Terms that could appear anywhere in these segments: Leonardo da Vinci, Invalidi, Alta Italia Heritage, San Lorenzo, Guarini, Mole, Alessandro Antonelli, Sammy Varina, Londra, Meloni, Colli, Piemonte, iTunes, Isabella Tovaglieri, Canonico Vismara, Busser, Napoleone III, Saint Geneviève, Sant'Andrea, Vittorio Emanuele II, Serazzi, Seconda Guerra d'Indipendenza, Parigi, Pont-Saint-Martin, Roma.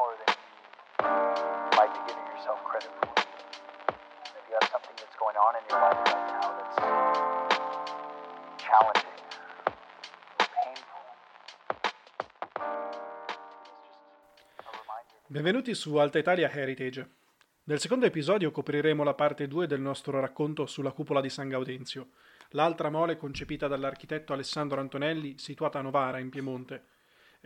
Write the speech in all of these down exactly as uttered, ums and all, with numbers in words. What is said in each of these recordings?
power than you like to give yourself credit for. If you have something that's going on in your life right now that's challenging, painful, it's just a reminder. Benvenuti su Alta Italia Heritage. Nel secondo episodio copriremo la parte due del nostro racconto sulla cupola di San Gaudenzio, l'altra mole concepita dall'architetto Alessandro Antonelli, situata a Novara, in Piemonte.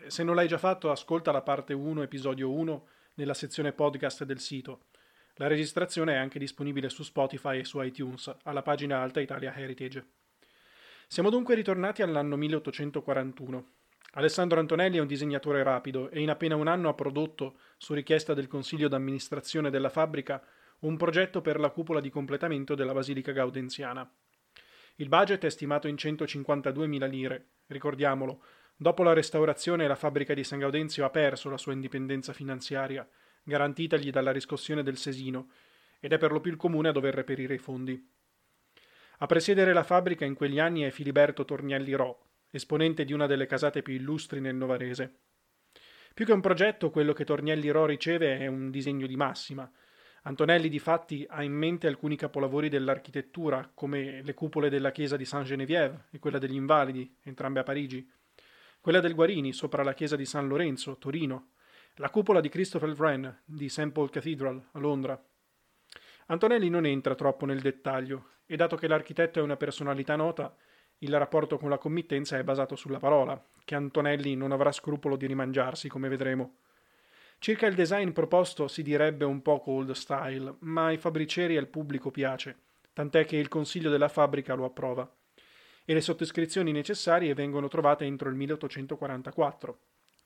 Se non l'hai già fatto, ascolta la parte uno, episodio uno, nella sezione podcast del sito. La registrazione è anche disponibile su Spotify e su iTunes, alla pagina Alta Italia Heritage. Siamo dunque ritornati all'anno milleottocentoquarantuno. Alessandro Antonelli è un disegnatore rapido e in appena un anno ha prodotto, su richiesta del consiglio d'amministrazione della fabbrica, un progetto per la cupola di completamento della Basilica Gaudenziana. Il budget è stimato in centocinquantaduemila lire, ricordiamolo. Dopo la restaurazione, la fabbrica di San Gaudenzio ha perso la sua indipendenza finanziaria, garantitagli dalla riscossione del Sesino, ed è per lo più il comune a dover reperire i fondi. A presiedere la fabbrica in quegli anni è Filiberto Tornielli Rò, esponente di una delle casate più illustri nel Novarese. Più che un progetto, quello che Tornielli Rò riceve è un disegno di massima. Antonelli, difatti, ha in mente alcuni capolavori dell'architettura, come le cupole della chiesa di Saint Geneviève e quella degli Invalidi, entrambe a Parigi, quella del Guarini, sopra la chiesa di San Lorenzo, Torino, la cupola di Christopher Wren, di Saint Paul Cathedral, a Londra. Antonelli non entra troppo nel dettaglio, e dato che l'architetto è una personalità nota, il rapporto con la committenza è basato sulla parola, che Antonelli non avrà scrupolo di rimangiarsi, come vedremo. Circa il design proposto si direbbe un poco old style, ma ai fabbricieri e al pubblico piace, tant'è che il consiglio della fabbrica lo approva. E le sottoscrizioni necessarie vengono trovate entro il milleottocentoquarantaquattro.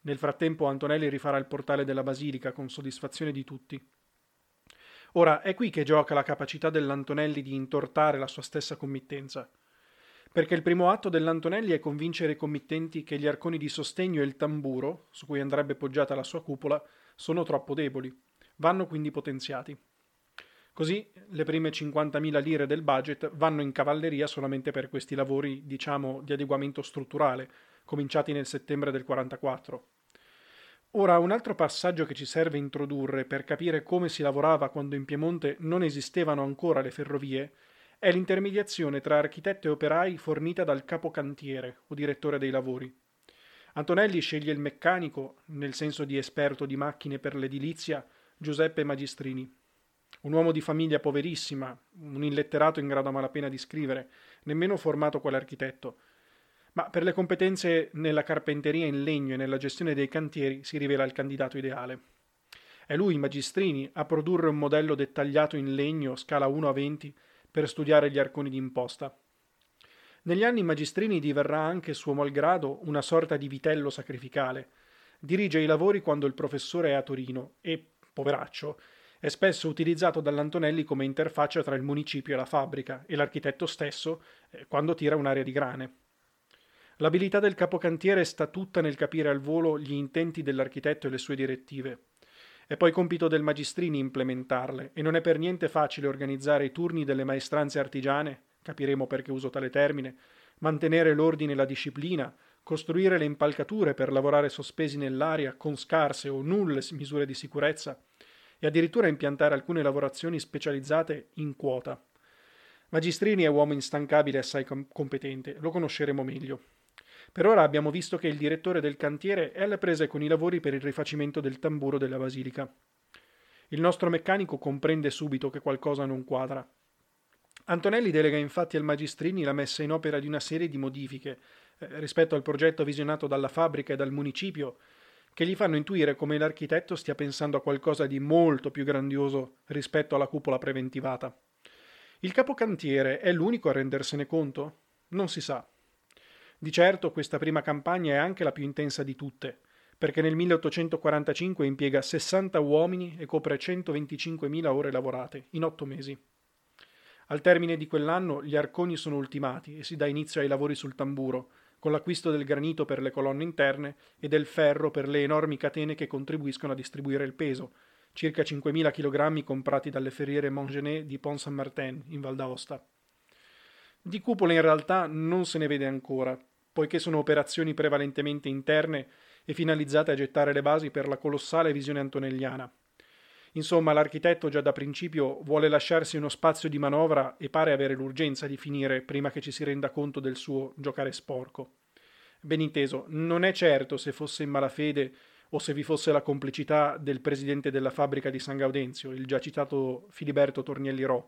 Nel frattempo Antonelli rifarà il portale della basilica con soddisfazione di tutti. Ora, è qui che gioca la capacità dell'Antonelli di intortare la sua stessa committenza. Perché il primo atto dell'Antonelli è convincere i committenti che gli arconi di sostegno e il tamburo, su cui andrebbe poggiata la sua cupola, sono troppo deboli. Vanno quindi potenziati. Così le prime cinquantamila lire del budget vanno in cavalleria solamente per questi lavori, diciamo, di adeguamento strutturale, cominciati nel settembre del quarantaquattro. Ora, un altro passaggio che ci serve introdurre per capire come si lavorava quando in Piemonte non esistevano ancora le ferrovie è l'intermediazione tra architetto e operai fornita dal capocantiere o direttore dei lavori. Antonelli sceglie il meccanico, nel senso di esperto di macchine per l'edilizia, Giuseppe Magistrini. Un uomo di famiglia poverissima, un illetterato in grado a malapena di scrivere, nemmeno formato quale architetto. Ma per le competenze nella carpenteria in legno e nella gestione dei cantieri si rivela il candidato ideale. È lui, Magistrini, a produrre un modello dettagliato in legno scala uno a venti per studiare gli arconi d'imposta. Negli anni Magistrini diverrà anche, suo malgrado, una sorta di vitello sacrificale. Dirige i lavori quando il professore è a Torino e, poveraccio, è spesso utilizzato dall'Antonelli come interfaccia tra il municipio e la fabbrica, e l'architetto stesso eh, quando tira un'area di grane. L'abilità del capocantiere sta tutta nel capire al volo gli intenti dell'architetto e le sue direttive. È poi compito del Magistrini implementarle, e non è per niente facile organizzare i turni delle maestranze artigiane, capiremo perché uso tale termine, mantenere l'ordine e la disciplina, costruire le impalcature per lavorare sospesi nell'aria con scarse o nulle misure di sicurezza, e addirittura impiantare alcune lavorazioni specializzate in quota. Magistrini è uomo instancabile e assai com- competente, lo conosceremo meglio. Per ora abbiamo visto che il direttore del cantiere è alle prese con i lavori per il rifacimento del tamburo della basilica. Il nostro meccanico comprende subito che qualcosa non quadra. Antonelli delega infatti al Magistrini la messa in opera di una serie di modifiche eh, rispetto al progetto visionato dalla fabbrica e dal municipio, che gli fanno intuire come l'architetto stia pensando a qualcosa di molto più grandioso rispetto alla cupola preventivata. Il capocantiere è l'unico a rendersene conto? Non si sa. Di certo questa prima campagna è anche la più intensa di tutte, perché nel milleottocentoquarantacinque impiega sessanta uomini e copre centoventicinquemila ore lavorate, in otto mesi. Al termine di quell'anno gli arconi sono ultimati e si dà inizio ai lavori sul tamburo, con l'acquisto del granito per le colonne interne e del ferro per le enormi catene che contribuiscono a distribuire il peso, circa cinquemila chilogrammi comprati dalle ferriere Monet di Pont-Saint-Martin, in Val d'Aosta. Di cupole in realtà non se ne vede ancora, poiché sono operazioni prevalentemente interne e finalizzate a gettare le basi per la colossale visione antonelliana. Insomma, l'architetto già da principio vuole lasciarsi uno spazio di manovra e pare avere l'urgenza di finire prima che ci si renda conto del suo giocare sporco. Ben inteso, non è certo se fosse in malafede o se vi fosse la complicità del presidente della fabbrica di San Gaudenzio, il già citato Filiberto Tornielli Rò.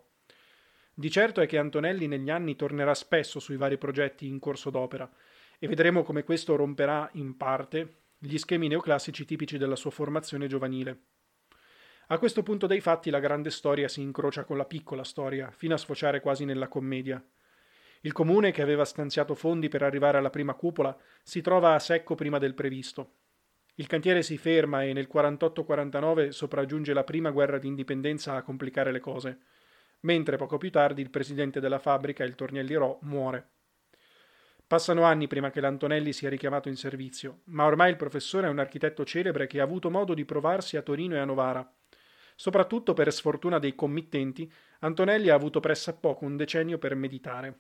Di certo è che Antonelli negli anni tornerà spesso sui vari progetti in corso d'opera e vedremo come questo romperà in parte gli schemi neoclassici tipici della sua formazione giovanile. A questo punto dei fatti la grande storia si incrocia con la piccola storia, fino a sfociare quasi nella commedia. Il comune, che aveva stanziato fondi per arrivare alla prima cupola, si trova a secco prima del previsto. Il cantiere si ferma e nel quarantotto quarantanove sopraggiunge la prima guerra d'Indipendenza a complicare le cose, mentre poco più tardi il presidente della fabbrica, il Tornielli Rò, muore. Passano anni prima che l'Antonelli sia richiamato in servizio, ma ormai il professore è un architetto celebre che ha avuto modo di provarsi a Torino e a Novara. Soprattutto per sfortuna dei committenti, Antonelli ha avuto pressappoco un decennio per meditare.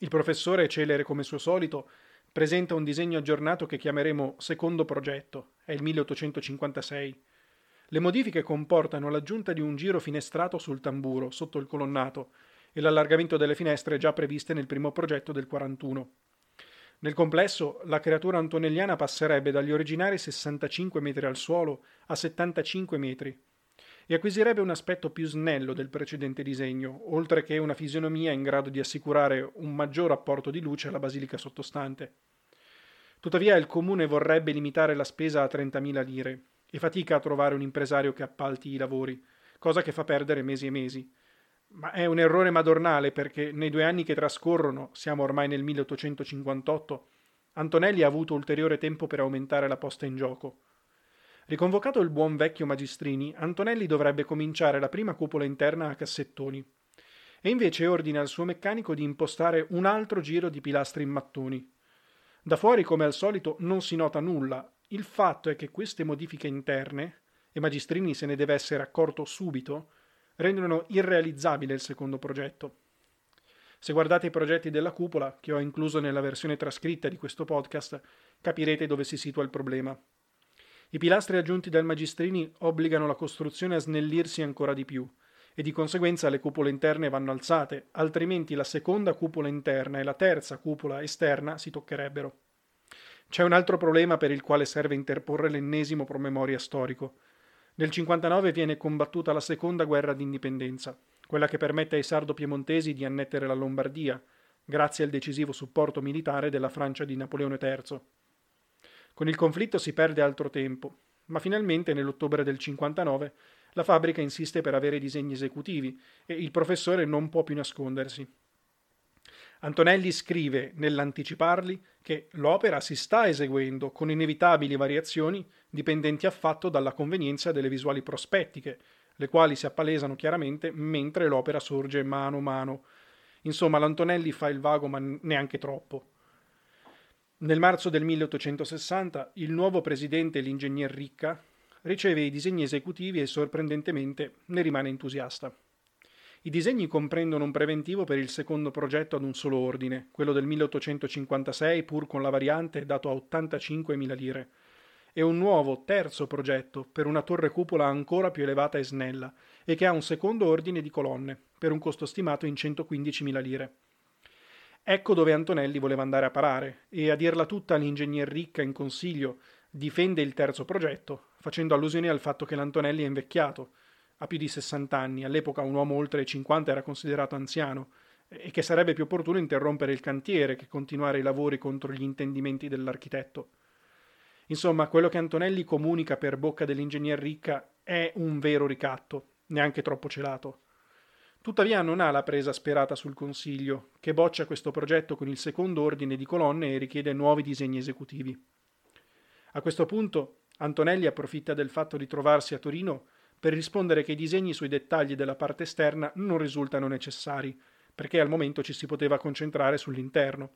Il professore, celere come suo solito, presenta un disegno aggiornato che chiameremo secondo progetto, è il milleottocentocinquantasei. Le modifiche comportano l'aggiunta di un giro finestrato sul tamburo, sotto il colonnato, e l'allargamento delle finestre già previste nel primo progetto del quarantuno. Nel complesso, la creatura antonelliana passerebbe dagli originari sessantacinque metri al suolo a settantacinque metri, e acquisirebbe un aspetto più snello del precedente disegno, oltre che una fisionomia in grado di assicurare un maggior apporto di luce alla basilica sottostante. Tuttavia il comune vorrebbe limitare la spesa a trentamila lire e fatica a trovare un impresario che appalti i lavori, cosa che fa perdere mesi e mesi. Ma è un errore madornale perché nei due anni che trascorrono, siamo ormai nel milleottocentocinquantotto, Antonelli ha avuto ulteriore tempo per aumentare la posta in gioco. Riconvocato il buon vecchio Magistrini, Antonelli dovrebbe cominciare la prima cupola interna a cassettoni e invece ordina al suo meccanico di impostare un altro giro di pilastri in mattoni. Da fuori, come al solito, non si nota nulla. Il fatto è che queste modifiche interne, e Magistrini se ne deve essere accorto subito, rendono irrealizzabile il secondo progetto. Se guardate i progetti della cupola, che ho incluso nella versione trascritta di questo podcast, capirete dove si situa il problema. I pilastri aggiunti dal Magistrini obbligano la costruzione a snellirsi ancora di più e di conseguenza le cupole interne vanno alzate, altrimenti la seconda cupola interna e la terza cupola esterna si toccherebbero. C'è un altro problema per il quale serve interporre l'ennesimo promemoria storico. Nel cinquantanove viene combattuta la Seconda Guerra d'Indipendenza, quella che permette ai sardo-piemontesi di annettere la Lombardia, grazie al decisivo supporto militare della Francia di Napoleone terzo. Con il conflitto si perde altro tempo, ma finalmente nell'ottobre del cinquantanove la fabbrica insiste per avere i disegni esecutivi e il professore non può più nascondersi. Antonelli scrive, nell'anticiparli, che l'opera si sta eseguendo con inevitabili variazioni dipendenti affatto dalla convenienza delle visuali prospettiche, le quali si appalesano chiaramente mentre l'opera sorge mano a mano. Insomma, l'Antonelli fa il vago ma neanche troppo. Nel marzo del milleottocentosessanta il nuovo presidente, l'ingegner Ricca, riceve i disegni esecutivi e sorprendentemente ne rimane entusiasta. I disegni comprendono un preventivo per il secondo progetto ad un solo ordine, quello del milleottocentocinquantasei pur con la variante dato a ottantacinquemila lire, e un nuovo terzo progetto per una torre cupola ancora più elevata e snella e che ha un secondo ordine di colonne per un costo stimato in centoquindicimila lire. Ecco dove Antonelli voleva andare a parare e, a dirla tutta, l'ingegner Ricca in consiglio difende il terzo progetto, facendo allusione al fatto che l'Antonelli è invecchiato, ha più di sessanta anni, all'epoca un uomo oltre i cinquanta era considerato anziano, e che sarebbe più opportuno interrompere il cantiere che continuare i lavori contro gli intendimenti dell'architetto. Insomma, quello che Antonelli comunica per bocca dell'ingegner Ricca è un vero ricatto, neanche troppo celato. Tuttavia non ha la presa sperata sul Consiglio, che boccia questo progetto con il secondo ordine di colonne e richiede nuovi disegni esecutivi. A questo punto Antonelli approfitta del fatto di trovarsi a Torino per rispondere che i disegni sui dettagli della parte esterna non risultano necessari, perché al momento ci si poteva concentrare sull'interno.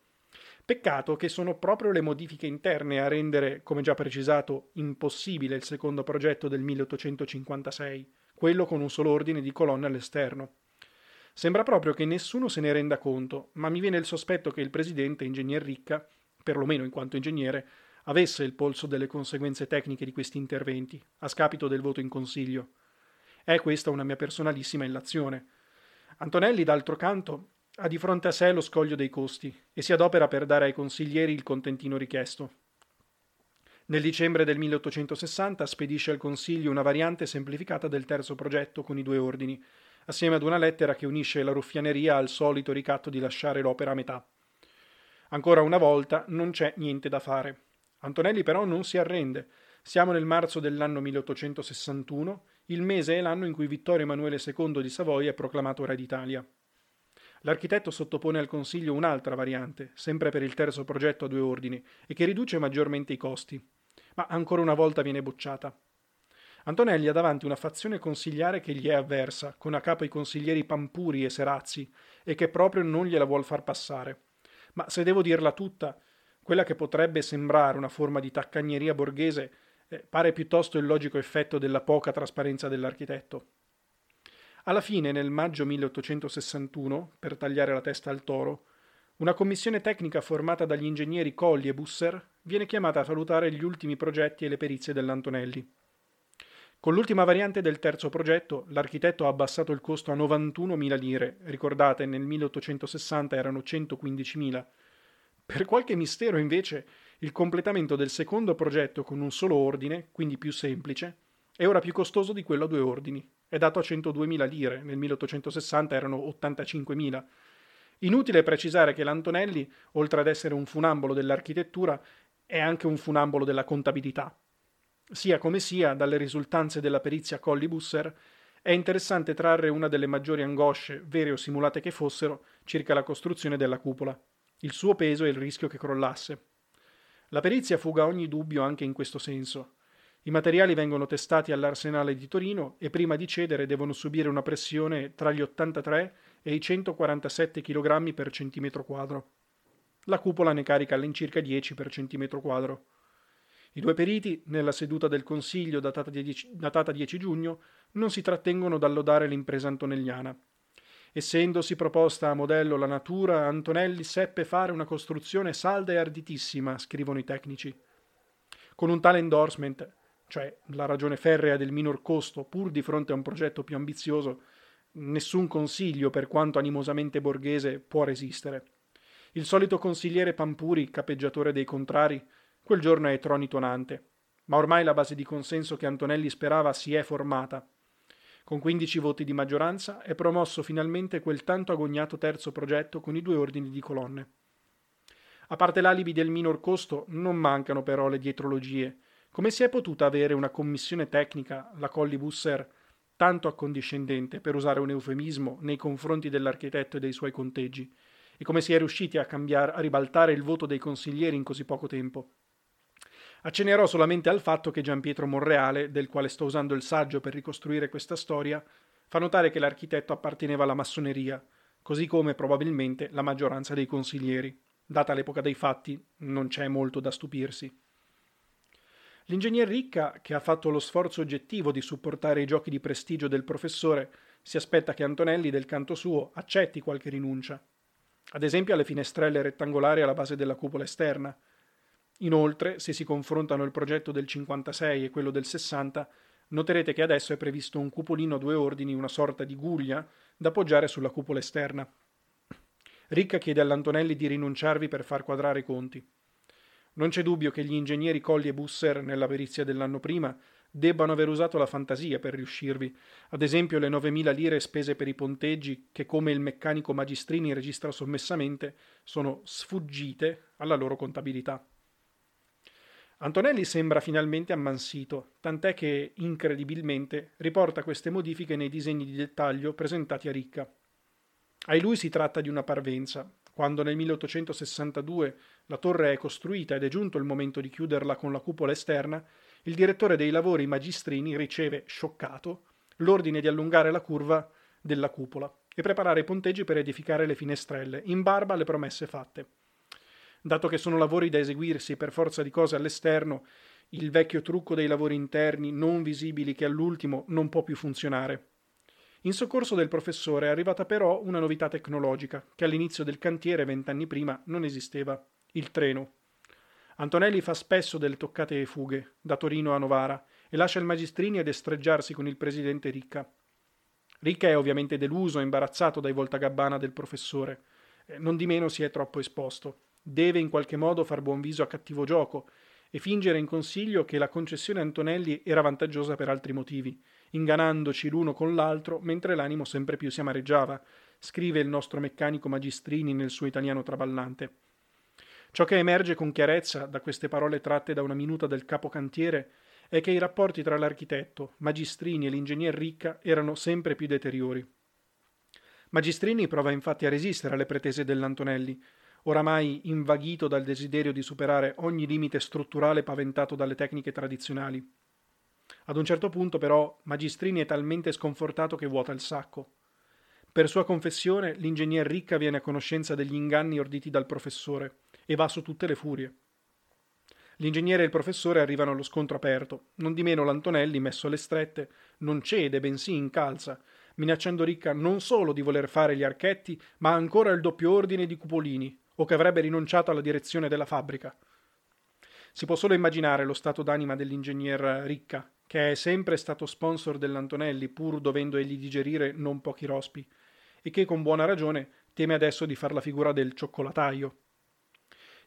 Peccato che sono proprio le modifiche interne a rendere, come già precisato, impossibile il secondo progetto del milleottocentocinquantasei, quello con un solo ordine di colonne all'esterno. Sembra proprio che nessuno se ne renda conto, ma mi viene il sospetto che il presidente, ingegner Ricca, perlomeno in quanto ingegnere, avesse il polso delle conseguenze tecniche di questi interventi, a scapito del voto in consiglio. È questa una mia personalissima illazione. Antonelli, d'altro canto, ha di fronte a sé lo scoglio dei costi e si adopera per dare ai consiglieri il contentino richiesto. Nel dicembre del milleottocentosessanta spedisce al Consiglio una variante semplificata del terzo progetto con i due ordini, assieme ad una lettera che unisce la ruffianeria al solito ricatto di lasciare l'opera a metà. Ancora una volta non c'è niente da fare. Antonelli però non si arrende. Siamo nel marzo dell'anno milleottocentosessantuno, il mese e l'anno in cui Vittorio Emanuele secondo di Savoia è proclamato re d'Italia. L'architetto sottopone al Consiglio un'altra variante, sempre per il terzo progetto a due ordini, e che riduce maggiormente i costi. Ma ancora una volta viene bocciata. Antonelli ha davanti una fazione consigliare che gli è avversa, con a capo i consiglieri Pampuri e Serazzi, e che proprio non gliela vuol far passare. Ma se devo dirla tutta, quella che potrebbe sembrare una forma di taccagneria borghese eh, pare piuttosto il logico effetto della poca trasparenza dell'architetto. Alla fine, nel maggio milleottocentosessantuno, per tagliare la testa al toro, una commissione tecnica formata dagli ingegneri Colli e Busser viene chiamata a valutare gli ultimi progetti e le perizie dell'Antonelli. Con l'ultima variante del terzo progetto, l'architetto ha abbassato il costo a novantunomila lire, ricordate nel milleottocentosessanta erano centoquindicimila. Per qualche mistero, invece, il completamento del secondo progetto con un solo ordine, quindi più semplice, è ora più costoso di quello a due ordini. È dato a centoduemila lire, nel milleottocentosessanta erano ottantacinquemila. Inutile precisare che l'Antonelli, oltre ad essere un funambolo dell'architettura, è anche un funambolo della contabilità. Sia come sia, dalle risultanze della perizia Colli-Busser, è interessante trarre una delle maggiori angosce, vere o simulate che fossero, circa la costruzione della cupola, il suo peso e il rischio che crollasse. La perizia fuga ogni dubbio anche in questo senso. I materiali vengono testati all'Arsenale di Torino e prima di cedere devono subire una pressione tra gli ottantatré e i centoquarantasette chilogrammi per centimetro quadro. La cupola ne carica all'incirca dieci per centimetro quadro. I due periti, nella seduta del Consiglio datata dieci giugno, non si trattengono dal lodare l'impresa antonelliana. Essendosi proposta a modello la natura, Antonelli seppe fare una costruzione salda e arditissima, scrivono i tecnici. Con un tale endorsement, cioè la ragione ferrea del minor costo, pur di fronte a un progetto più ambizioso, nessun consiglio, per quanto animosamente borghese, può resistere. Il solito consigliere Pampuri, capeggiatore dei contrari, quel giorno è tronitonante, ma ormai la base di consenso che Antonelli sperava si è formata. Con quindici voti di maggioranza è promosso finalmente quel tanto agognato terzo progetto con i due ordini di colonne. A parte l'alibi del minor costo, non mancano però le dietrologie. Come si è potuta avere una commissione tecnica, la Colli-Busser, tanto accondiscendente, per usare un eufemismo, nei confronti dell'architetto e dei suoi conteggi, e come si è riusciti a cambiare, a ribaltare il voto dei consiglieri in così poco tempo. Accennerò solamente al fatto che Gian Pietro Monreale, del quale sto usando il saggio per ricostruire questa storia, fa notare che l'architetto apparteneva alla massoneria, così come probabilmente la maggioranza dei consiglieri. Data l'epoca dei fatti, non c'è molto da stupirsi. L'ingegner Ricca, che ha fatto lo sforzo oggettivo di supportare i giochi di prestigio del professore, si aspetta che Antonelli, del canto suo, accetti qualche rinuncia, ad esempio alle finestrelle rettangolari alla base della cupola esterna. Inoltre, se si confrontano il progetto del cinquantasei e quello del sessanta, noterete che adesso è previsto un cupolino a due ordini, una sorta di guglia, da appoggiare sulla cupola esterna. Ricca chiede all'Antonelli di rinunciarvi per far quadrare i conti. Non c'è dubbio che gli ingegneri Colli e Busser, nella perizia dell'anno prima, debbano aver usato la fantasia per riuscirvi, ad esempio le novemila lire spese per i ponteggi che, come il meccanico Magistrini registra sommessamente, sono sfuggite alla loro contabilità. Antonelli sembra finalmente ammansito, tant'è che, incredibilmente, riporta queste modifiche nei disegni di dettaglio presentati a Ricca. A lui si tratta di una parvenza. Quando nel milleottocentosessantadue la torre è costruita ed è giunto il momento di chiuderla con la cupola esterna, il direttore dei lavori Magistrini riceve, scioccato, l'ordine di allungare la curva della cupola e preparare i ponteggi per edificare le finestrelle, in barba alle promesse fatte. Dato che sono lavori da eseguirsi per forza di cose all'esterno, il vecchio trucco dei lavori interni non visibili che all'ultimo non può più funzionare. In soccorso del professore è arrivata però una novità tecnologica che all'inizio del cantiere vent'anni prima non esisteva, il treno. Antonelli fa spesso delle toccate e fughe, da Torino a Novara, e lascia il Magistrini ad estreggiarsi con il presidente Ricca. Ricca è ovviamente deluso e imbarazzato dai voltagabbana del professore. Non di meno si è troppo esposto. Deve in qualche modo far buon viso a cattivo gioco e fingere in consiglio che la concessione a Antonelli era vantaggiosa per altri motivi, ingannandoci l'uno con l'altro mentre l'animo sempre più si amareggiava, scrive il nostro meccanico Magistrini nel suo italiano traballante. Ciò che emerge con chiarezza da queste parole tratte da una minuta del capocantiere è che i rapporti tra l'architetto, Magistrini e l'ingegner Ricca erano sempre più deteriori. Magistrini prova infatti a resistere alle pretese dell'Antonelli, oramai invaghito dal desiderio di superare ogni limite strutturale paventato dalle tecniche tradizionali. Ad un certo punto, però, Magistrini è talmente sconfortato che vuota il sacco. Per sua confessione, l'ingegner Ricca viene a conoscenza degli inganni orditi dal professore e va su tutte le furie. L'ingegnere e il professore arrivano allo scontro aperto, non di meno l'Antonelli, messo alle strette, non cede, bensì incalza, minacciando Ricca non solo di voler fare gli archetti, ma ancora il doppio ordine di cupolini, o che avrebbe rinunciato alla direzione della fabbrica. Si può solo immaginare lo stato d'anima dell'ingegner Ricca, che è sempre stato sponsor dell'Antonelli, pur dovendo egli digerire non pochi rospi, e che con buona ragione teme adesso di far la figura del cioccolataio.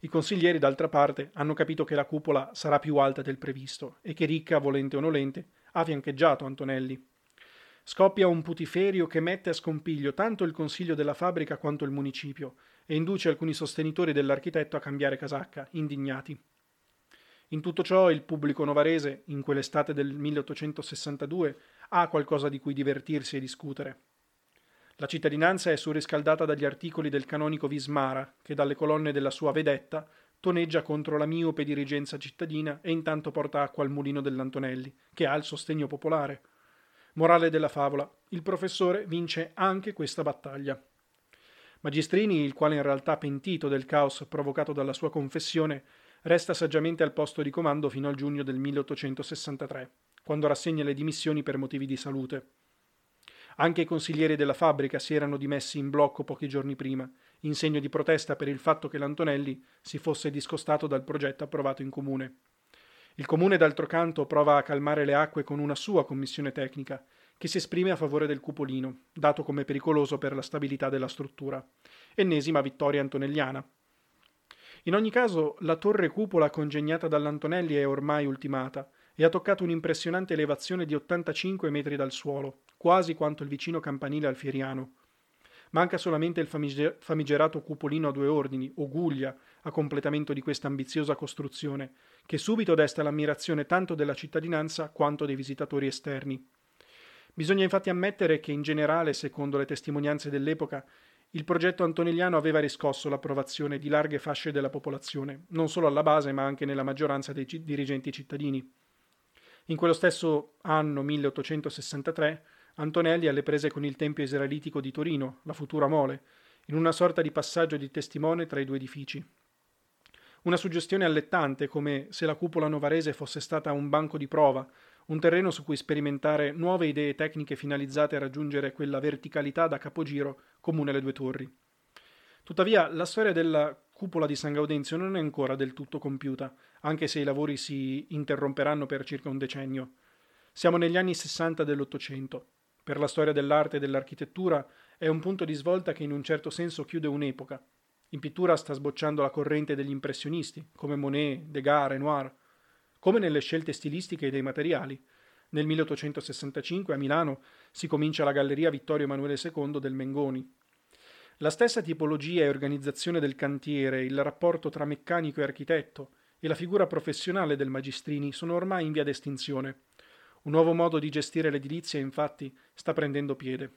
I consiglieri, d'altra parte, hanno capito che la cupola sarà più alta del previsto e che Ricca, volente o nolente, ha fiancheggiato Antonelli. Scoppia un putiferio che mette a scompiglio tanto il consiglio della fabbrica quanto il municipio e induce alcuni sostenitori dell'architetto a cambiare casacca, indignati. In tutto ciò il pubblico novarese, in quell'estate del milleottocentosessantadue, ha qualcosa di cui divertirsi e discutere. La cittadinanza è surriscaldata dagli articoli del canonico Vismara, che dalle colonne della sua vedetta toneggia contro la miope dirigenza cittadina e intanto porta acqua al mulino dell'Antonelli, che ha il sostegno popolare. Morale della favola, il professore vince anche questa battaglia. Magistrini, il quale in realtà pentito del caos provocato dalla sua confessione, resta saggiamente al posto di comando fino al giugno del milleottocentosessantatré, quando rassegna le dimissioni per motivi di salute. Anche i consiglieri della fabbrica si erano dimessi in blocco pochi giorni prima, in segno di protesta per il fatto che l'Antonelli si fosse discostato dal progetto approvato in comune. Il comune, d'altro canto, prova a calmare le acque con una sua commissione tecnica, che si esprime a favore del cupolino, dato come pericoloso per la stabilità della struttura. Ennesima vittoria antonelliana. In ogni caso, la torre cupola congegnata dall'Antonelli è ormai ultimata e ha toccato un'impressionante elevazione di ottantacinque metri dal suolo, quasi quanto il vicino campanile alfieriano. Manca solamente il famigerato cupolino a due ordini, o guglia, a completamento di questa ambiziosa costruzione, che subito desta l'ammirazione tanto della cittadinanza quanto dei visitatori esterni. Bisogna infatti ammettere che in generale, secondo le testimonianze dell'epoca, il progetto antonelliano aveva riscosso l'approvazione di larghe fasce della popolazione, non solo alla base ma anche nella maggioranza dei dirigenti cittadini. In quello stesso anno milleottocentosessantatré Antonelli alle prese con il Tempio Israelitico di Torino, la futura Mole, in una sorta di passaggio di testimone tra i due edifici. Una suggestione allettante, come se la cupola novarese fosse stata un banco di prova, un terreno su cui sperimentare nuove idee tecniche finalizzate a raggiungere quella verticalità da capogiro comune alle due torri. Tuttavia, la storia della cupola di San Gaudenzio non è ancora del tutto compiuta, anche se i lavori si interromperanno per circa un decennio. Siamo negli anni sessanta dell'Ottocento. Per la storia dell'arte e dell'architettura è un punto di svolta che in un certo senso chiude un'epoca. In pittura sta sbocciando la corrente degli impressionisti, come Monet, Degas, Renoir, come nelle scelte stilistiche e dei materiali. Nel milleottocentosessantacinque a Milano si comincia la Galleria Vittorio Emanuele secondo del Mengoni. La stessa tipologia e organizzazione del cantiere, il rapporto tra meccanico e architetto e la figura professionale del Magistrini sono ormai in via d'estinzione. Un nuovo modo di gestire l'edilizia, infatti, sta prendendo piede.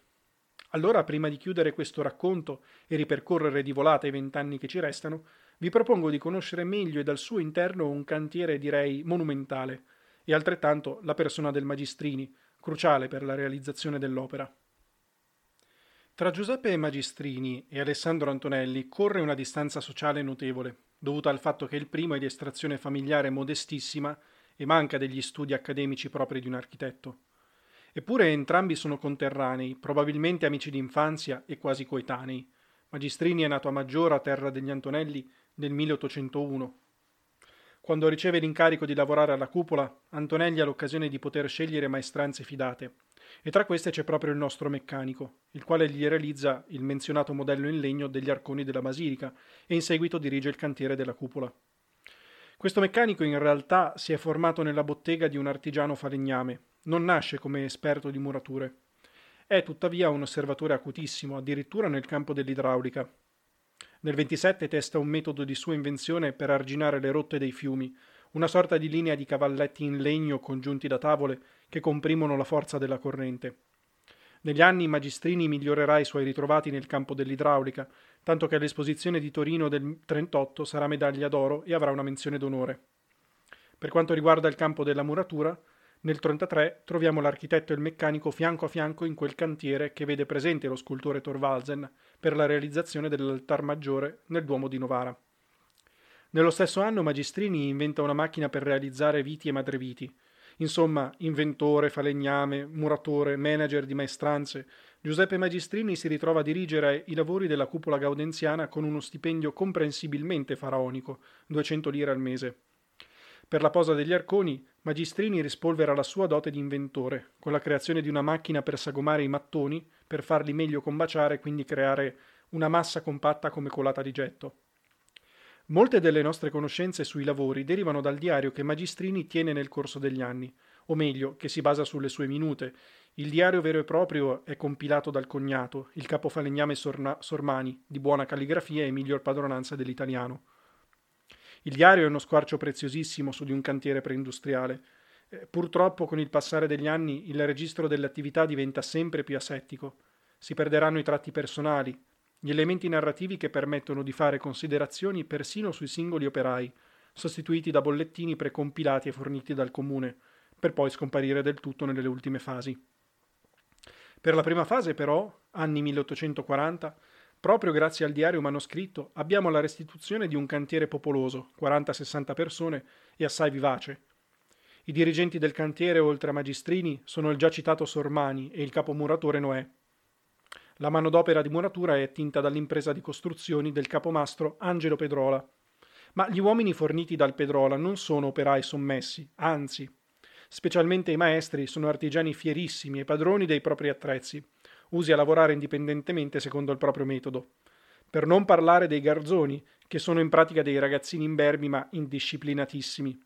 Allora, prima di chiudere questo racconto e ripercorrere di volata i vent'anni che ci restano, vi propongo di conoscere meglio e dal suo interno un cantiere, direi, monumentale, e altrettanto la persona del Magistrini, cruciale per la realizzazione dell'opera. Tra Giuseppe Magistrini e Alessandro Antonelli corre una distanza sociale notevole, dovuta al fatto che il primo è di estrazione familiare modestissima e manca degli studi accademici propri di un architetto. Eppure entrambi sono conterranei, probabilmente amici d'infanzia e quasi coetanei. Magistrini è nato a Maggiora, terra degli Antonelli, nel milleottocentouno. Quando riceve l'incarico di lavorare alla cupola, Antonelli ha l'occasione di poter scegliere maestranze fidate, e tra queste c'è proprio il nostro meccanico, il quale gli realizza il menzionato modello in legno degli arconi della basilica e in seguito dirige il cantiere della cupola. Questo meccanico in realtà si è formato nella bottega di un artigiano falegname, non nasce come esperto di murature. È tuttavia un osservatore acutissimo, addirittura nel campo dell'idraulica. Nel ventisette testa un metodo di sua invenzione per arginare le rotte dei fiumi, una sorta di linea di cavalletti in legno congiunti da tavole che comprimono la forza della corrente. Negli anni Magistrini migliorerà i suoi ritrovati nel campo dell'idraulica, tanto che all'esposizione di Torino del trentotto sarà medaglia d'oro e avrà una menzione d'onore. Per quanto riguarda il campo della muratura, nel trentatré troviamo l'architetto e il meccanico fianco a fianco in quel cantiere che vede presente lo scultore Thorvaldsen per la realizzazione dell'altar maggiore nel Duomo di Novara. Nello stesso anno Magistrini inventa una macchina per realizzare viti e madreviti. Insomma, inventore, falegname, muratore, manager di maestranze, Giuseppe Magistrini si ritrova a dirigere i lavori della cupola gaudenziana con uno stipendio comprensibilmente faraonico, duecento lire al mese. Per la posa degli arconi, Magistrini rispolvera la sua dote di inventore, con la creazione di una macchina per sagomare i mattoni, per farli meglio combaciare e quindi creare una massa compatta come colata di getto. Molte delle nostre conoscenze sui lavori derivano dal diario che Magistrini tiene nel corso degli anni, o meglio, che si basa sulle sue minute. Il diario vero e proprio è compilato dal cognato, il capofalegname Sorna- Sormani, di buona calligrafia e miglior padronanza dell'italiano. Il diario è uno squarcio preziosissimo su di un cantiere preindustriale. Eh, purtroppo con il passare degli anni il registro delle attività diventa sempre più asettico. Si perderanno i tratti personali, gli elementi narrativi che permettono di fare considerazioni persino sui singoli operai, sostituiti da bollettini precompilati e forniti dal comune, per poi scomparire del tutto nelle ultime fasi. Per la prima fase però, anni milleottocentoquaranta, proprio grazie al diario manoscritto abbiamo la restituzione di un cantiere popoloso, quaranta sessanta persone e assai vivace. I dirigenti del cantiere, oltre a Magistrini, sono il già citato Sormani e il capomuratore Noè. La manodopera di muratura è attinta dall'impresa di costruzioni del capomastro Angelo Pedrola. Ma gli uomini forniti dal Pedrola non sono operai sommessi, anzi, specialmente i maestri sono artigiani fierissimi e padroni dei propri attrezzi, usi a lavorare indipendentemente secondo il proprio metodo. Per non parlare dei garzoni, che sono in pratica dei ragazzini imberbi ma indisciplinatissimi.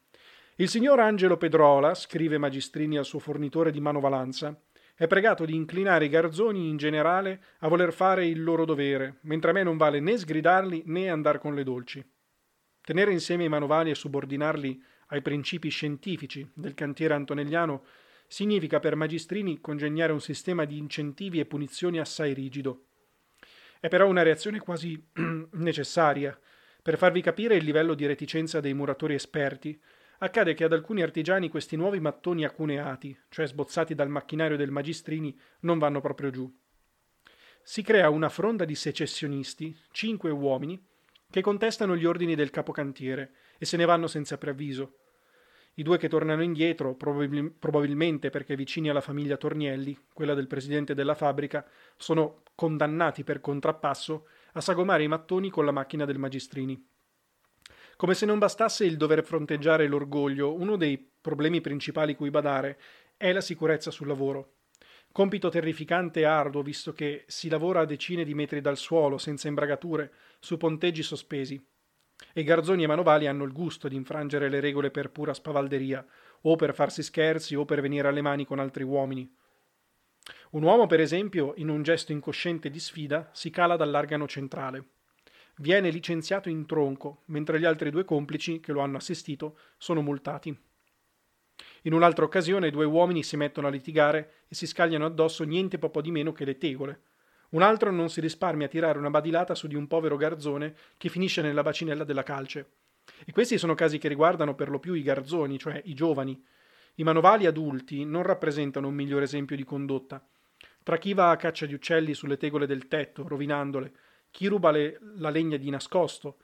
Il signor Angelo Pedrola, scrive Magistrini al suo fornitore di manovalanza, è pregato di inclinare i garzoni in generale a voler fare il loro dovere, mentre a me non vale né sgridarli né andar con le dolci. Tenere insieme i manovali e subordinarli ai principi scientifici del cantiere antonelliano significa per Magistrini congegnare un sistema di incentivi e punizioni assai rigido. È però una reazione quasi necessaria. Per farvi capire il livello di reticenza dei muratori esperti, accade che ad alcuni artigiani questi nuovi mattoni acuneati, cioè sbozzati dal macchinario del Magistrini, non vanno proprio giù. Si crea una fronda di secessionisti, cinque uomini, che contestano gli ordini del capocantiere e se ne vanno senza preavviso. I due che tornano indietro, probabil- probabilmente perché vicini alla famiglia Tornielli, quella del presidente della fabbrica, sono condannati per contrappasso a sagomare i mattoni con la macchina del Magistrini. Come se non bastasse il dover fronteggiare l'orgoglio, uno dei problemi principali cui badare è la sicurezza sul lavoro. Compito terrificante e arduo, visto che si lavora a decine di metri dal suolo, senza imbragature, su ponteggi sospesi. E garzoni e manovali hanno il gusto di infrangere le regole per pura spavalderia, o per farsi scherzi o per venire alle mani con altri uomini. Un uomo, per esempio, in un gesto incosciente di sfida, si cala dall'argano centrale. Viene licenziato in tronco, mentre gli altri due complici che lo hanno assistito sono multati. In un'altra occasione due uomini si mettono a litigare e si scagliano addosso niente poco di meno che le tegole. Un altro non si risparmia a tirare una badilata su di un povero garzone che finisce nella bacinella della calce. E questi sono casi che riguardano per lo più i garzoni, cioè i giovani. I manovali adulti non rappresentano un miglior esempio di condotta. Tra chi va a caccia di uccelli sulle tegole del tetto, rovinandole, chi ruba le, la legna di nascosto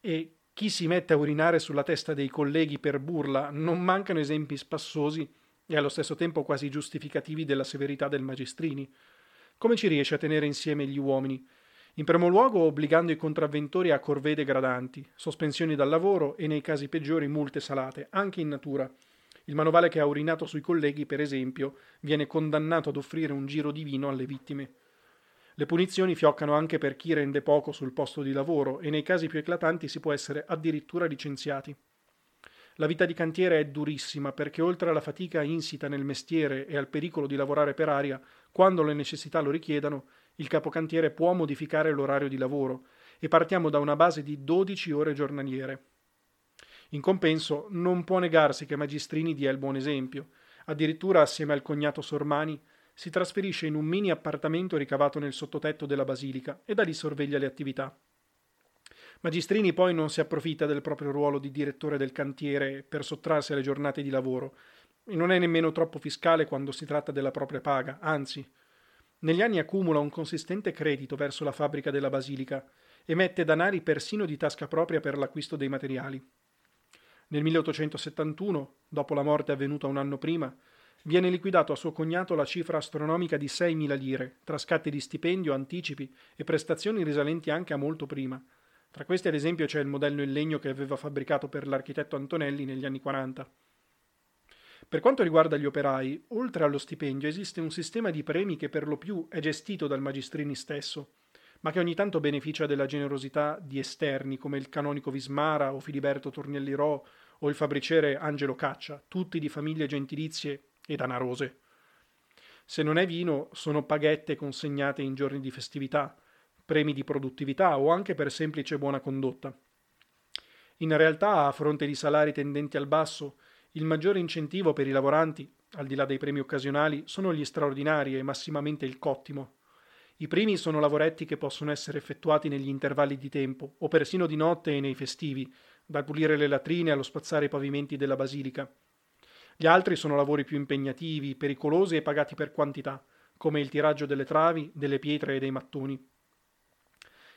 e chi si mette a urinare sulla testa dei colleghi per burla, non mancano esempi spassosi e allo stesso tempo quasi giustificativi della severità del Magistrini. Come ci riesce a tenere insieme gli uomini? in primo luogo obbligando i contravventori a corvée gradanti, sospensioni dal lavoro e nei casi peggiori multe salate, anche in natura. Il manovale che ha urinato sui colleghi, per esempio, viene condannato ad offrire un giro di vino alle vittime. Le punizioni fioccano anche per chi rende poco sul posto di lavoro e nei casi più eclatanti si può essere addirittura licenziati. La vita di cantiere è durissima perché oltre alla fatica insita nel mestiere e al pericolo di lavorare per aria, quando le necessità lo richiedano, il capocantiere può modificare l'orario di lavoro e partiamo da una base di dodici ore giornaliere. In compenso non può negarsi che Magistrini dia il buon esempio. Addirittura assieme al cognato Sormani si trasferisce in un mini appartamento ricavato nel sottotetto della basilica e da lì sorveglia le attività. Magistrini poi non si approfitta del proprio ruolo di direttore del cantiere per sottrarsi alle giornate di lavoro e non è nemmeno troppo fiscale quando si tratta della propria paga, anzi, negli anni accumula un consistente credito verso la fabbrica della basilica e mette danari persino di tasca propria per l'acquisto dei materiali. Nel milleottocentosettantuno, dopo la morte avvenuta un anno prima, viene liquidato a suo cognato la cifra astronomica di seimila lire, tra scatti di stipendio, anticipi e prestazioni risalenti anche a molto prima. Tra questi ad esempio c'è il modello in legno che aveva fabbricato per l'architetto Antonelli negli anni quaranta. Per quanto riguarda gli operai, oltre allo stipendio esiste un sistema di premi che per lo più è gestito dal Magistrini stesso, ma che ogni tanto beneficia della generosità di esterni come il canonico Vismara o Filiberto Tornielli Rò o il fabbriciere Angelo Caccia, tutti di famiglie gentilizie e danarose. Se non è vino, sono paghette consegnate in giorni di festività, premi di produttività o anche per semplice buona condotta. In realtà, a fronte di salari tendenti al basso, il maggiore incentivo per i lavoranti, al di là dei premi occasionali, sono gli straordinari e massimamente il cottimo. I primi sono lavoretti che possono essere effettuati negli intervalli di tempo o persino di notte e nei festivi, dal pulire le latrine allo spazzare i pavimenti della basilica. Gli altri sono lavori più impegnativi, pericolosi e pagati per quantità, come il tiraggio delle travi, delle pietre e dei mattoni.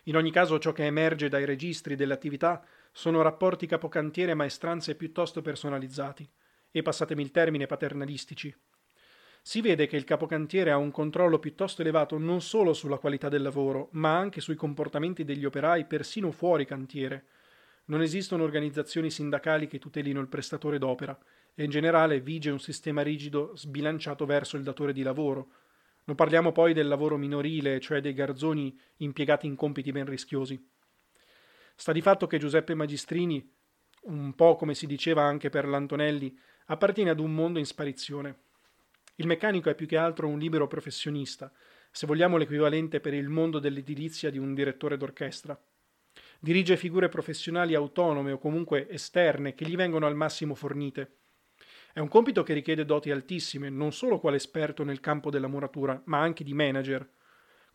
In ogni caso ciò che emerge dai registri dell'attività sono rapporti capocantiere e maestranze piuttosto personalizzati e, passatemi il termine, paternalistici. Si vede che il capocantiere ha un controllo piuttosto elevato non solo sulla qualità del lavoro, ma anche sui comportamenti degli operai persino fuori cantiere. Non esistono organizzazioni sindacali che tutelino il prestatore d'opera e in generale vige un sistema rigido sbilanciato verso il datore di lavoro. Non parliamo poi del lavoro minorile, cioè dei garzoni impiegati in compiti ben rischiosi. Sta di fatto che Giuseppe Magistrini, un po' come si diceva anche per l'Antonelli, appartiene ad un mondo in sparizione. Il meccanico è più che altro un libero professionista, se vogliamo l'equivalente per il mondo dell'edilizia di un direttore d'orchestra. Dirige figure professionali autonome o comunque esterne che gli vengono al massimo fornite. È un compito che richiede doti altissime, non solo quale esperto nel campo della muratura, ma anche di manager.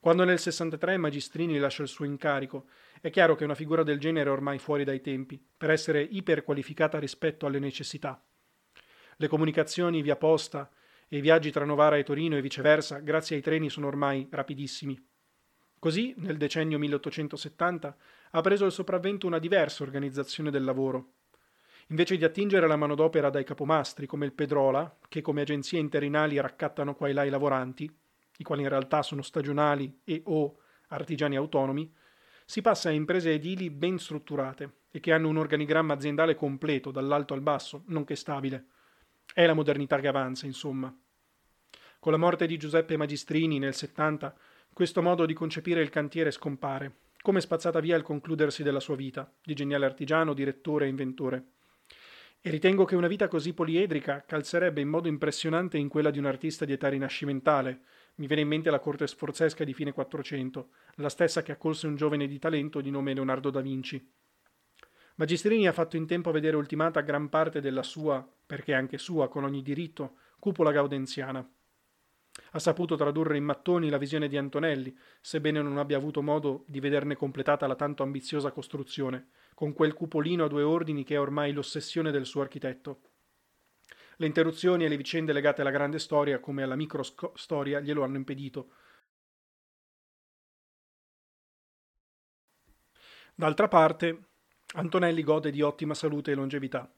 Quando nel sessantatré Magistrini lascia il suo incarico, è chiaro che una figura del genere è ormai fuori dai tempi, per essere iperqualificata rispetto alle necessità. Le comunicazioni via posta e i viaggi tra Novara e Torino e viceversa, grazie ai treni, sono ormai rapidissimi. Così, nel decennio milleottocentosettanta, ha preso il sopravvento una diversa organizzazione del lavoro. Invece di attingere la manodopera dai capomastri come il Pedrola, che come agenzie interinali raccattano qua e là i lavoranti, i quali in realtà sono stagionali e o artigiani autonomi, si passa a imprese edili ben strutturate e che hanno un organigramma aziendale completo dall'alto al basso, nonché stabile. È la modernità che avanza, insomma. Con la morte di Giuseppe Magistrini nel settanta, questo modo di concepire il cantiere scompare, come spazzata via al concludersi della sua vita, di geniale artigiano, direttore e inventore. E ritengo che una vita così poliedrica calzerebbe in modo impressionante in quella di un artista di età rinascimentale. Mi viene in mente la corte sforzesca di fine Quattrocento, la stessa che accolse un giovane di talento di nome Leonardo da Vinci. Magistrini ha fatto in tempo a vedere ultimata gran parte della sua, perché anche sua, con ogni diritto, cupola gaudenziana. Ha saputo tradurre in mattoni la visione di Antonelli, sebbene non abbia avuto modo di vederne completata la tanto ambiziosa costruzione, con quel cupolino a due ordini che è ormai l'ossessione del suo architetto. Le interruzioni e le vicende legate alla grande storia, come alla micro storia, glielo hanno impedito. D'altra parte, Antonelli gode di ottima salute e longevità.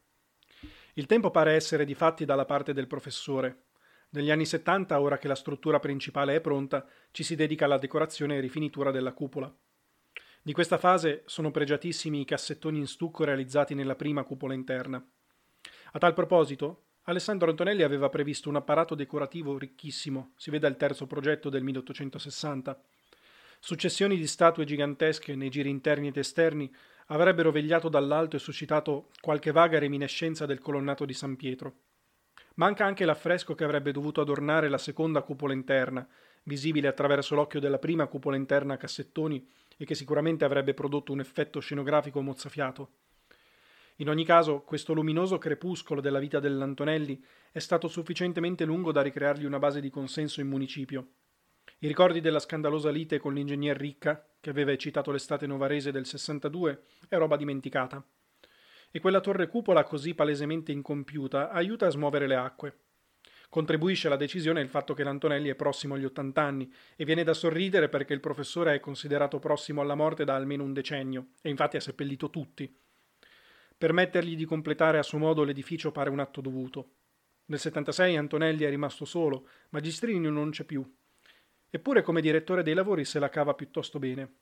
Il tempo pare essere difatti dalla parte del professore. Negli anni settanta, ora che la struttura principale è pronta, ci si dedica alla decorazione e rifinitura della cupola. Di questa fase sono pregiatissimi i cassettoni in stucco realizzati nella prima cupola interna. A tal proposito, Alessandro Antonelli aveva previsto un apparato decorativo ricchissimo, si veda il terzo progetto del milleottocentosessanta. Successioni di statue gigantesche nei giri interni ed esterni avrebbero vegliato dall'alto e suscitato qualche vaga reminiscenza del colonnato di San Pietro. Manca anche l'affresco che avrebbe dovuto adornare la seconda cupola interna, visibile attraverso l'occhio della prima cupola interna a cassettoni e che sicuramente avrebbe prodotto un effetto scenografico mozzafiato. In ogni caso, questo luminoso crepuscolo della vita dell'Antonelli è stato sufficientemente lungo da ricreargli una base di consenso in municipio. I ricordi della scandalosa lite con l'ingegner Ricca, che aveva eccitato l'estate novarese del sessantadue, è roba dimenticata. E quella torre cupola così palesemente incompiuta aiuta a smuovere le acque. Contribuisce alla decisione il fatto che l'Antonelli è prossimo agli ottanta anni e viene da sorridere perché il professore è considerato prossimo alla morte da almeno un decennio e infatti ha seppellito tutti. Permettergli di completare a suo modo l'edificio pare un atto dovuto. Nel settantasei Antonelli è rimasto solo, Magistrini non c'è più. Eppure come direttore dei lavori se la cava piuttosto bene.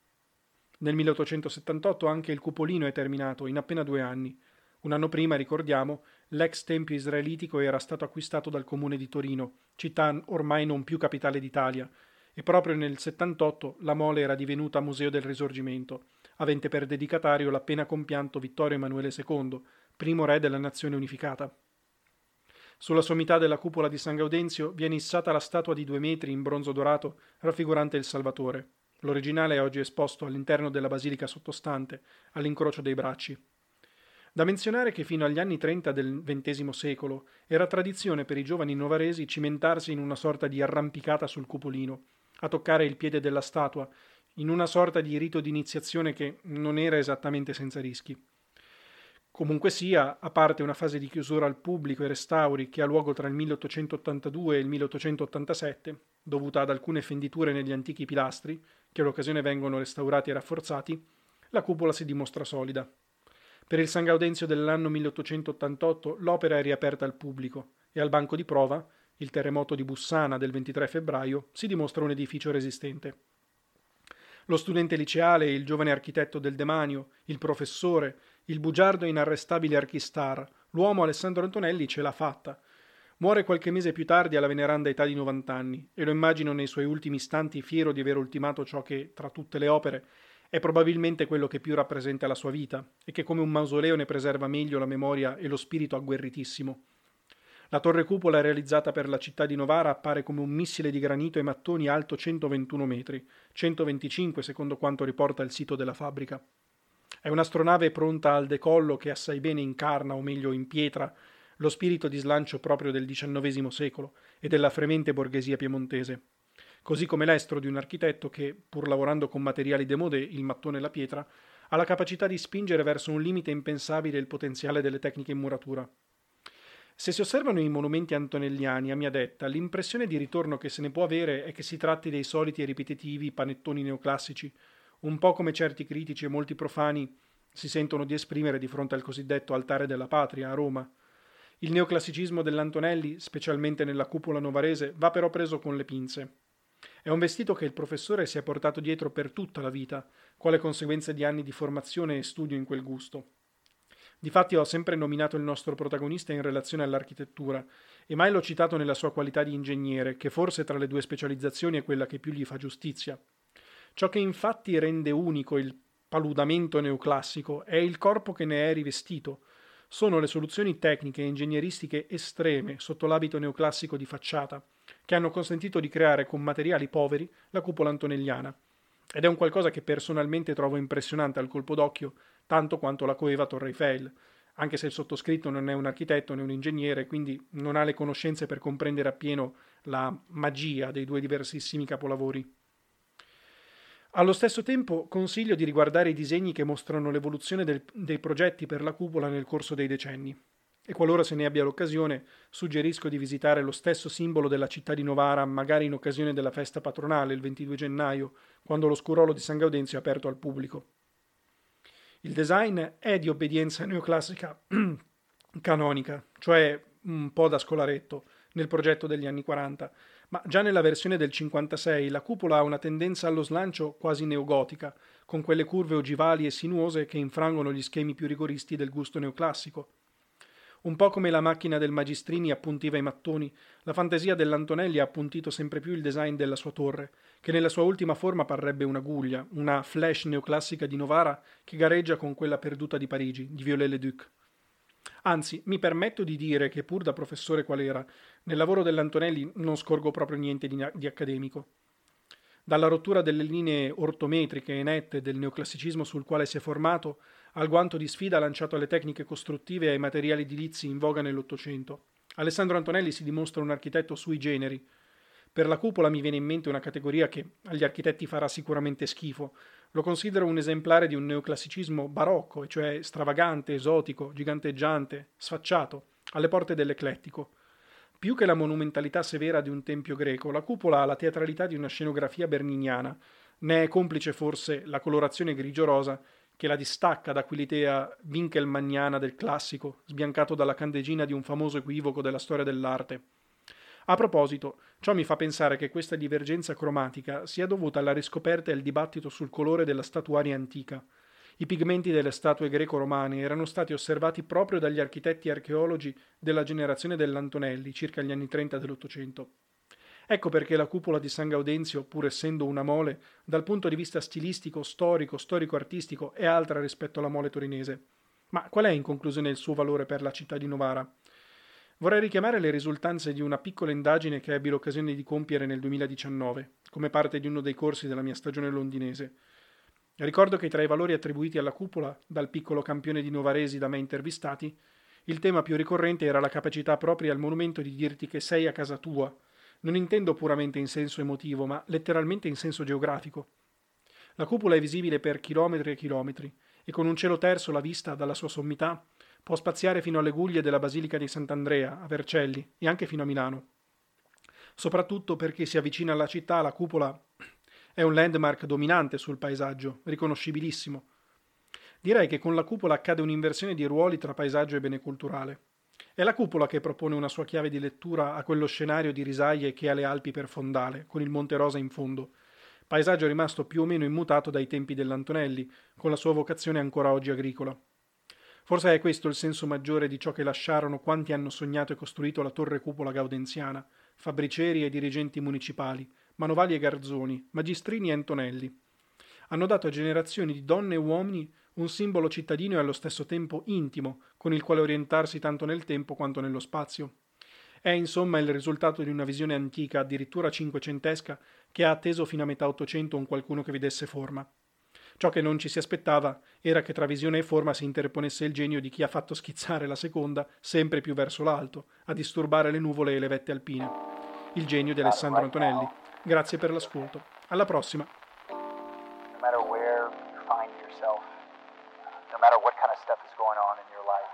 Nel milleottocentosettantotto anche il cupolino è terminato in appena due anni. Un anno prima, ricordiamo, l'ex Tempio Israelitico era stato acquistato dal comune di Torino, città ormai non più capitale d'Italia, e proprio nel settantotto la Mole era divenuta Museo del Risorgimento, avente per dedicatario l'appena compianto Vittorio Emanuele secondo, primo re della nazione unificata. Sulla sommità della cupola di San Gaudenzio viene issata la statua di due metri in bronzo dorato raffigurante il Salvatore. L'originale è oggi esposto all'interno della basilica sottostante, all'incrocio dei bracci. Da menzionare che fino agli anni trenta del ventesimo secolo era tradizione per i giovani novaresi cimentarsi in una sorta di arrampicata sul cupolino, a toccare il piede della statua, in una sorta di rito di iniziazione che non era esattamente senza rischi. Comunque sia, a parte una fase di chiusura al pubblico e restauri che ha luogo tra il milleottocentottantadue e il milleottocentottantasette, dovuta ad alcune fenditure negli antichi pilastri, che all'occasione vengono restaurati e rafforzati, la cupola si dimostra solida. Per il San Gaudenzio dell'anno milleottocentottantotto l'opera è riaperta al pubblico e al banco di prova, il terremoto di Bussana del ventitré febbraio, si dimostra un edificio resistente. Lo studente liceale, il giovane architetto del demanio, il professore, il bugiardo e inarrestabile archistar, l'uomo Alessandro Antonelli ce l'ha fatta. Muore qualche mese più tardi alla veneranda età di novanta anni e lo immagino nei suoi ultimi istanti fiero di aver ultimato ciò che, tra tutte le opere, è probabilmente quello che più rappresenta la sua vita e che come un mausoleo ne preserva meglio la memoria e lo spirito agguerritissimo. La torre cupola realizzata per la città di Novara appare come un missile di granito e mattoni alto centoventuno metri, centoventicinque secondo quanto riporta il sito della fabbrica. È un'astronave pronta al decollo che assai bene incarna, o meglio impietra, lo spirito di slancio proprio del diciannovesimo secolo e della fremente borghesia piemontese, così come l'estro di un architetto che, pur lavorando con materiali demodé, il mattone e la pietra, ha la capacità di spingere verso un limite impensabile il potenziale delle tecniche in muratura. Se si osservano i monumenti antonelliani, a mia detta, l'impressione di ritorno che se ne può avere è che si tratti dei soliti e ripetitivi panettoni neoclassici, un po' come certi critici e molti profani si sentono di esprimere di fronte al cosiddetto altare della patria a Roma. Il neoclassicismo dell'Antonelli, specialmente nella cupola novarese, va però preso con le pinze. È un vestito che il professore si è portato dietro per tutta la vita, quale conseguenza di anni di formazione e studio in quel gusto. Difatti ho sempre nominato il nostro protagonista in relazione all'architettura e mai l'ho citato nella sua qualità di ingegnere, che forse tra le due specializzazioni è quella che più gli fa giustizia. Ciò che infatti rende unico il paludamento neoclassico è il corpo che ne è rivestito. Sono le soluzioni tecniche e ingegneristiche estreme sotto l'abito neoclassico di facciata che hanno consentito di creare con materiali poveri la cupola antonelliana. Ed è un qualcosa che personalmente trovo impressionante al colpo d'occhio, tanto quanto la coeva Torre Eiffel, anche se il sottoscritto non è un architetto né un ingegnere, quindi non ha le conoscenze per comprendere appieno la magia dei due diversissimi capolavori. Allo stesso tempo consiglio di riguardare i disegni che mostrano l'evoluzione del, dei progetti per la cupola nel corso dei decenni e qualora se ne abbia l'occasione suggerisco di visitare lo stesso simbolo della città di Novara magari in occasione della festa patronale il ventidue gennaio quando lo scurolo di San Gaudenzio è aperto al pubblico. Il design è di obbedienza neoclassica canonica, cioè un po' da scolaretto, nel progetto degli anni quaranta, ma già nella versione del cinquantasei la cupola ha una tendenza allo slancio quasi neogotica, con quelle curve ogivali e sinuose che infrangono gli schemi più rigoristi del gusto neoclassico. Un po' come la macchina del Magistrini appuntiva i mattoni, la fantasia dell'Antonelli ha appuntito sempre più il design della sua torre, che nella sua ultima forma parrebbe un'aguglia, una flash neoclassica di Novara che gareggia con quella perduta di Parigi, di Viollet-le-Duc. Anzi, mi permetto di dire che, pur da professore qual era, nel lavoro dell'Antonelli non scorgo proprio niente di, di accademico. Dalla rottura delle linee ortometriche e nette del neoclassicismo sul quale si è formato, al guanto di sfida lanciato alle tecniche costruttive e ai materiali edilizi in voga nell'Ottocento, Alessandro Antonelli si dimostra un architetto sui generi. Per la cupola mi viene in mente una categoria che agli architetti farà sicuramente schifo. Lo considero un esemplare di un neoclassicismo barocco, e cioè stravagante, esotico, giganteggiante, sfacciato, alle porte dell'eclettico. Più che la monumentalità severa di un tempio greco, la cupola ha la teatralità di una scenografia berniniana. Ne è complice forse la colorazione grigio-rosa, che la distacca da quell'idea winkelmanniana del classico, sbiancato dalla candegina di un famoso equivoco della storia dell'arte. A proposito, ciò mi fa pensare che questa divergenza cromatica sia dovuta alla riscoperta e al dibattito sul colore della statuaria antica. I pigmenti delle statue greco-romane erano stati osservati proprio dagli architetti archeologi della generazione dell'Antonelli, circa gli anni trenta dell'Ottocento. Ecco perché la cupola di San Gaudenzio, pur essendo una mole, dal punto di vista stilistico, storico, storico-artistico, è altra rispetto alla mole torinese. Ma qual è in conclusione il suo valore per la città di Novara? Vorrei richiamare le risultanze di una piccola indagine che ebbi l'occasione di compiere nel duemiladiciannove, come parte di uno dei corsi della mia stagione londinese. Ricordo che tra i valori attribuiti alla cupola, dal piccolo campione di novaresi da me intervistati, il tema più ricorrente era la capacità propria al monumento di dirti che sei a casa tua, non intendo puramente in senso emotivo, ma letteralmente in senso geografico. La cupola è visibile per chilometri e chilometri, e con un cielo terso la vista dalla sua sommità può spaziare fino alle guglie della Basilica di Sant'Andrea, a Vercelli, e anche fino a Milano. Soprattutto perché si avvicina alla città, la cupola è un landmark dominante sul paesaggio, riconoscibilissimo. Direi che con la cupola accade un'inversione di ruoli tra paesaggio e bene culturale. È la cupola che propone una sua chiave di lettura a quello scenario di risaie che ha le Alpi per fondale, con il Monte Rosa in fondo, paesaggio rimasto più o meno immutato dai tempi dell'Antonelli, con la sua vocazione ancora oggi agricola. Forse è questo il senso maggiore di ciò che lasciarono quanti hanno sognato e costruito la torre cupola gaudenziana, fabbricieri e dirigenti municipali, manovali e garzoni, magistrini e Antonelli. Hanno dato a generazioni di donne e uomini un simbolo cittadino e allo stesso tempo intimo, con il quale orientarsi tanto nel tempo quanto nello spazio. È insomma il risultato di una visione antica, addirittura cinquecentesca, che ha atteso fino a metà Ottocento un qualcuno che vi desse forma. Ciò che non ci si aspettava era che tra visione e forma si interponesse il genio di chi ha fatto schizzare la seconda sempre più verso l'alto, a disturbare le nuvole e le vette alpine. Il genio di Alessandro Antonelli. Grazie per l'ascolto. Alla prossima. No matter what kind of stuff is going on in your life,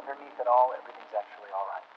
underneath it all, everything's actually all right.